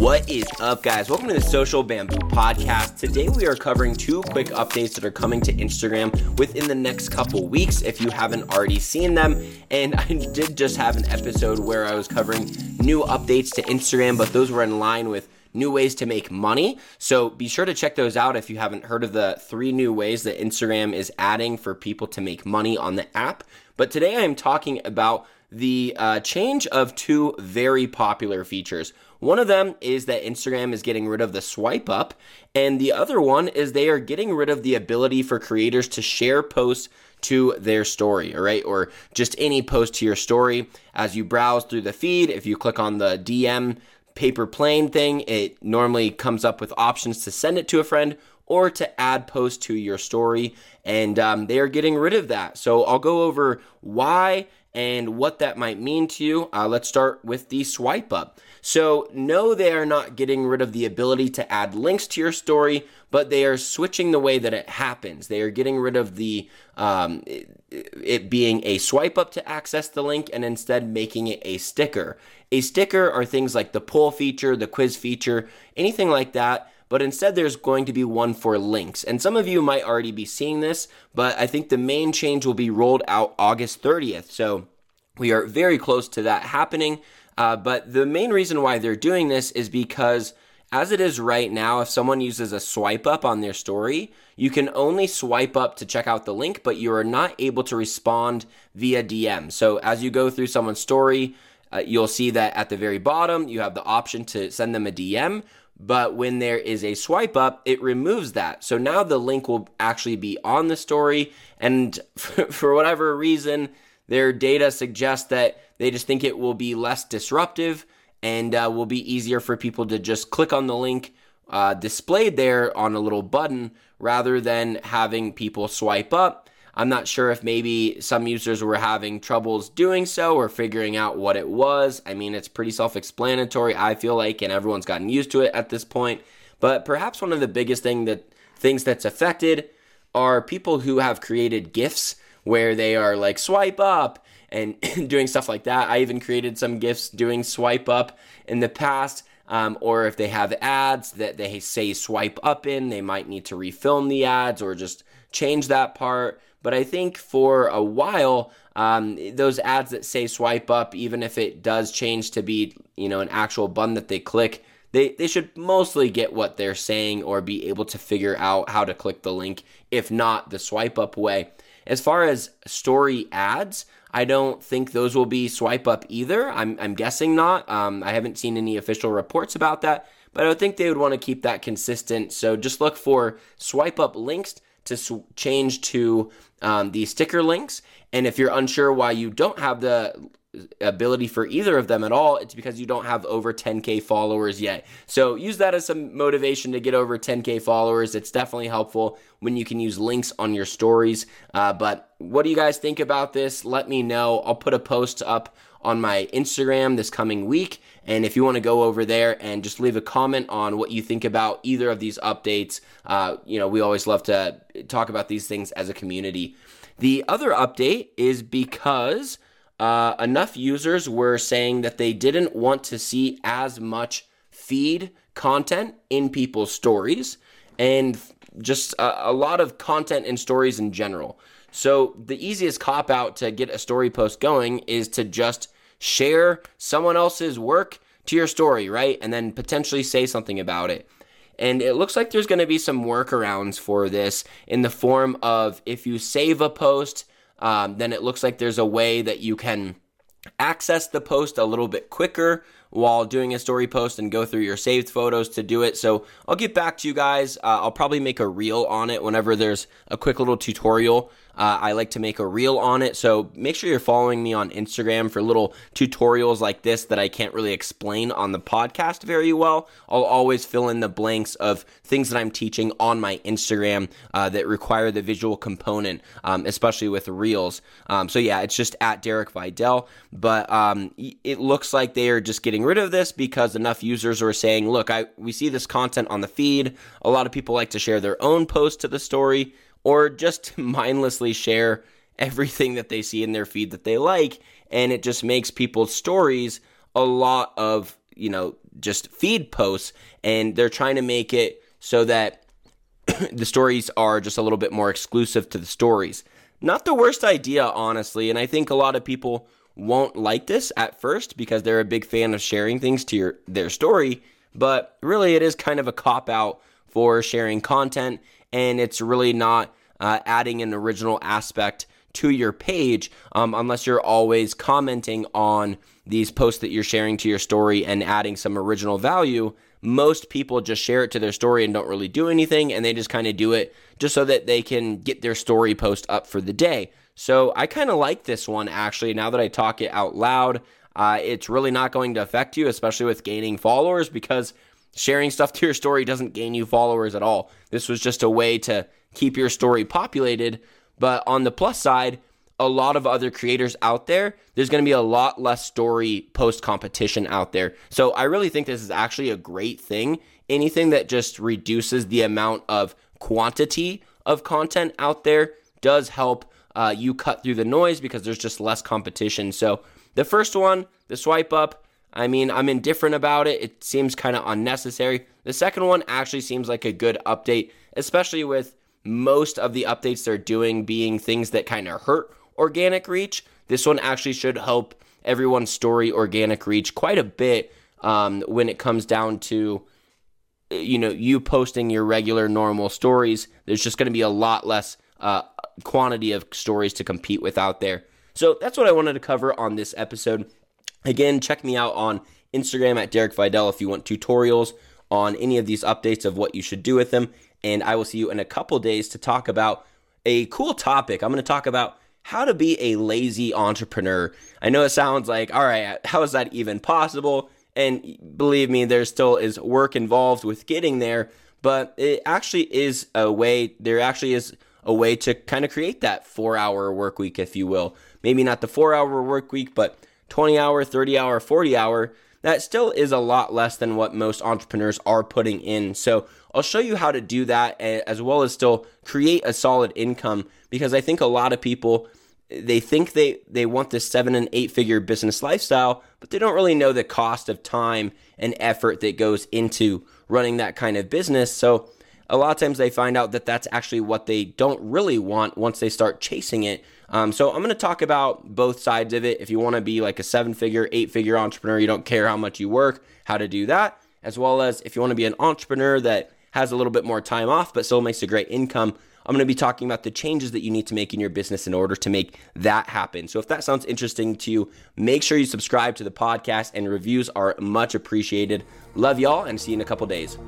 What is up, guys? Welcome to the Social Bamboo Podcast. Today we are covering two quick updates that are coming to Instagram within the next couple weeks if you haven't already seen them. And I did just have an episode where I was covering new updates to Instagram, but those were in line with new ways to make money. So be sure to check those out if you haven't heard of the three new ways that Instagram is adding for people to make money on the app. But today I am talking about the change of two very popular features. One of them is that Instagram is getting rid of the swipe up, and the other one is they are getting rid of the ability for creators to share posts to their story, all right, or just any post to your story. As you browse through the feed, if you click on the DM paper plane thing, it normally comes up with options to send it to a friend or to add posts to your story, and they are getting rid of that. So I'll go over why and what that might mean to you. Let's start with the swipe up. So no, they are not getting rid of the ability to add links to your story, but they are switching the way that it happens. They are getting rid of the it being a swipe up to access the link and instead making it a sticker. A sticker are things like the poll feature, the quiz feature, anything like that. But instead there's going to be one for links. And some of you might already be seeing this, but I think the main change will be rolled out August 30th. So we are very close to that happening. But the main reason why they're doing this is because as it is right now, if someone uses a swipe up on their story, you can only swipe up to check out the link, but you are not able to respond via DM. So as you go through someone's story, you'll see that at the very bottom, you have the option to send them a DM. But when there is a swipe up, it removes that. So now the link will actually be on the story. And for whatever reason, their data suggests that they just think it will be less disruptive and will be easier for people to just click on the link displayed there on a little button rather than having people swipe up. I'm not sure if maybe some users were having troubles doing so or figuring out what it was. I mean, it's pretty self-explanatory, I feel like, and everyone's gotten used to it at this point. But perhaps one of the biggest things that's affected are people who have created GIFs where they are like swipe up and doing stuff like that. I even created some GIFs doing swipe up in the past. Or if they have ads that they say swipe up in, they might need to refilm the ads or just change that part. But I think for a while, those ads that say swipe up, even if it does change to be, you know, an actual button that they click, they should mostly get what they're saying or be able to figure out how to click the link, if not the swipe up way. As far as story ads, I don't think those will be swipe up either. I'm guessing not. I haven't seen any official reports about that, but I would think they would want to keep that consistent. So just look for swipe up links to change to the sticker links. And if you're unsure why you don't have the ability for either of them at all, it's because you don't have over 10K followers yet. So use that as some motivation to get over 10K followers. It's definitely helpful when you can use links on your stories. But what do you guys think about this? Let me know. I'll put a post up on my Instagram this coming week. And if you want to go over there and just leave a comment on what you think about either of these updates, we always love to talk about these things as a community. The other update is because enough users were saying that they didn't want to see as much feed content in people's stories and just a lot of content in stories in general. So the easiest cop out to get a story post going is to just share someone else's work to your story, right? And then potentially say something about it. And it looks like there's going to be some workarounds for this in the form of if you save a post, then it looks like there's a way that you can access the post a little bit quicker while doing a story post and go through your saved photos to do it. So I'll get back to you guys. I'll probably make a reel on it whenever there's a quick little tutorial. I like to make a reel on it. So make sure you're following me on Instagram for little tutorials like this that I can't really explain on the podcast very well. I'll always fill in the blanks of things that I'm teaching on my Instagram that require the visual component, especially with reels. It's just at Derek Vidal. But it looks like they are just getting rid of this because enough users are saying, look, we see this content on the feed. A lot of people like to share their own post to the story or just mindlessly share everything that they see in their feed that they like. And it just makes people's stories a lot of just feed posts, and they're trying to make it so that the stories are just a little bit more exclusive to the stories. Not the worst idea, honestly, and I think a lot of people won't like this at first because they're a big fan of sharing things to their story, but really it is kind of a cop-out for sharing content, and it's really not adding an original aspect to your page unless you're always commenting on these posts that you're sharing to your story and adding some original value. Most people just share it to their story and don't really do anything, and they just kind of do it just so that they can get their story post up for the day. So I kind of like this one, actually, now that I talk it out loud. It's really not going to affect you, especially with gaining followers, because sharing stuff to your story doesn't gain you followers at all. This was just a way to keep your story populated. But on the plus side, a lot of other creators out there, there's going to be a lot less story post competition out there. So I really think this is actually a great thing. Anything that just reduces the amount of quantity of content out there does help you cut through the noise because there's just less competition. So the first one, the swipe up, I mean, I'm indifferent about it. It seems kind of unnecessary. The second one actually seems like a good update, especially with most of the updates they're doing being things that kind of hurt organic reach. This one actually should help everyone's story organic reach quite a bit when it comes down to, you posting your regular normal stories. There's just going to be a lot less quantity of stories to compete with out there. So that's what I wanted to cover on this episode. Again, check me out on Instagram at Derek Vidal if you want tutorials on any of these updates of what you should do with them. And I will see you in a couple days to talk about a cool topic. I'm going to talk about how to be a lazy entrepreneur. I know it sounds like, all right, how is that even possible? And believe me, there still is work involved with getting there, but it actually is a way, there actually is a way to kind of create that 4-hour work week, if you will. Maybe not the 4-hour work week, but 20 hour, 30 hour, 40 hour, that still is a lot less than what most entrepreneurs are putting in. So I'll show you how to do that as well as still create a solid income, because I think a lot of people, they think they want this 7- and 8-figure business lifestyle, but they don't really know the cost of time and effort that goes into running that kind of business. So a lot of times they find out that that's actually what they don't really want once they start chasing it. So I'm going to talk about both sides of it. If you want to be like a 7-figure, 8-figure entrepreneur, you don't care how much you work, how to do that, as well as if you want to be an entrepreneur that has a little bit more time off but still makes a great income. I'm going to be talking about the changes that you need to make in your business in order to make that happen. So if that sounds interesting to you, make sure you subscribe to the podcast, and reviews are much appreciated. Love y'all, and see you in a couple days.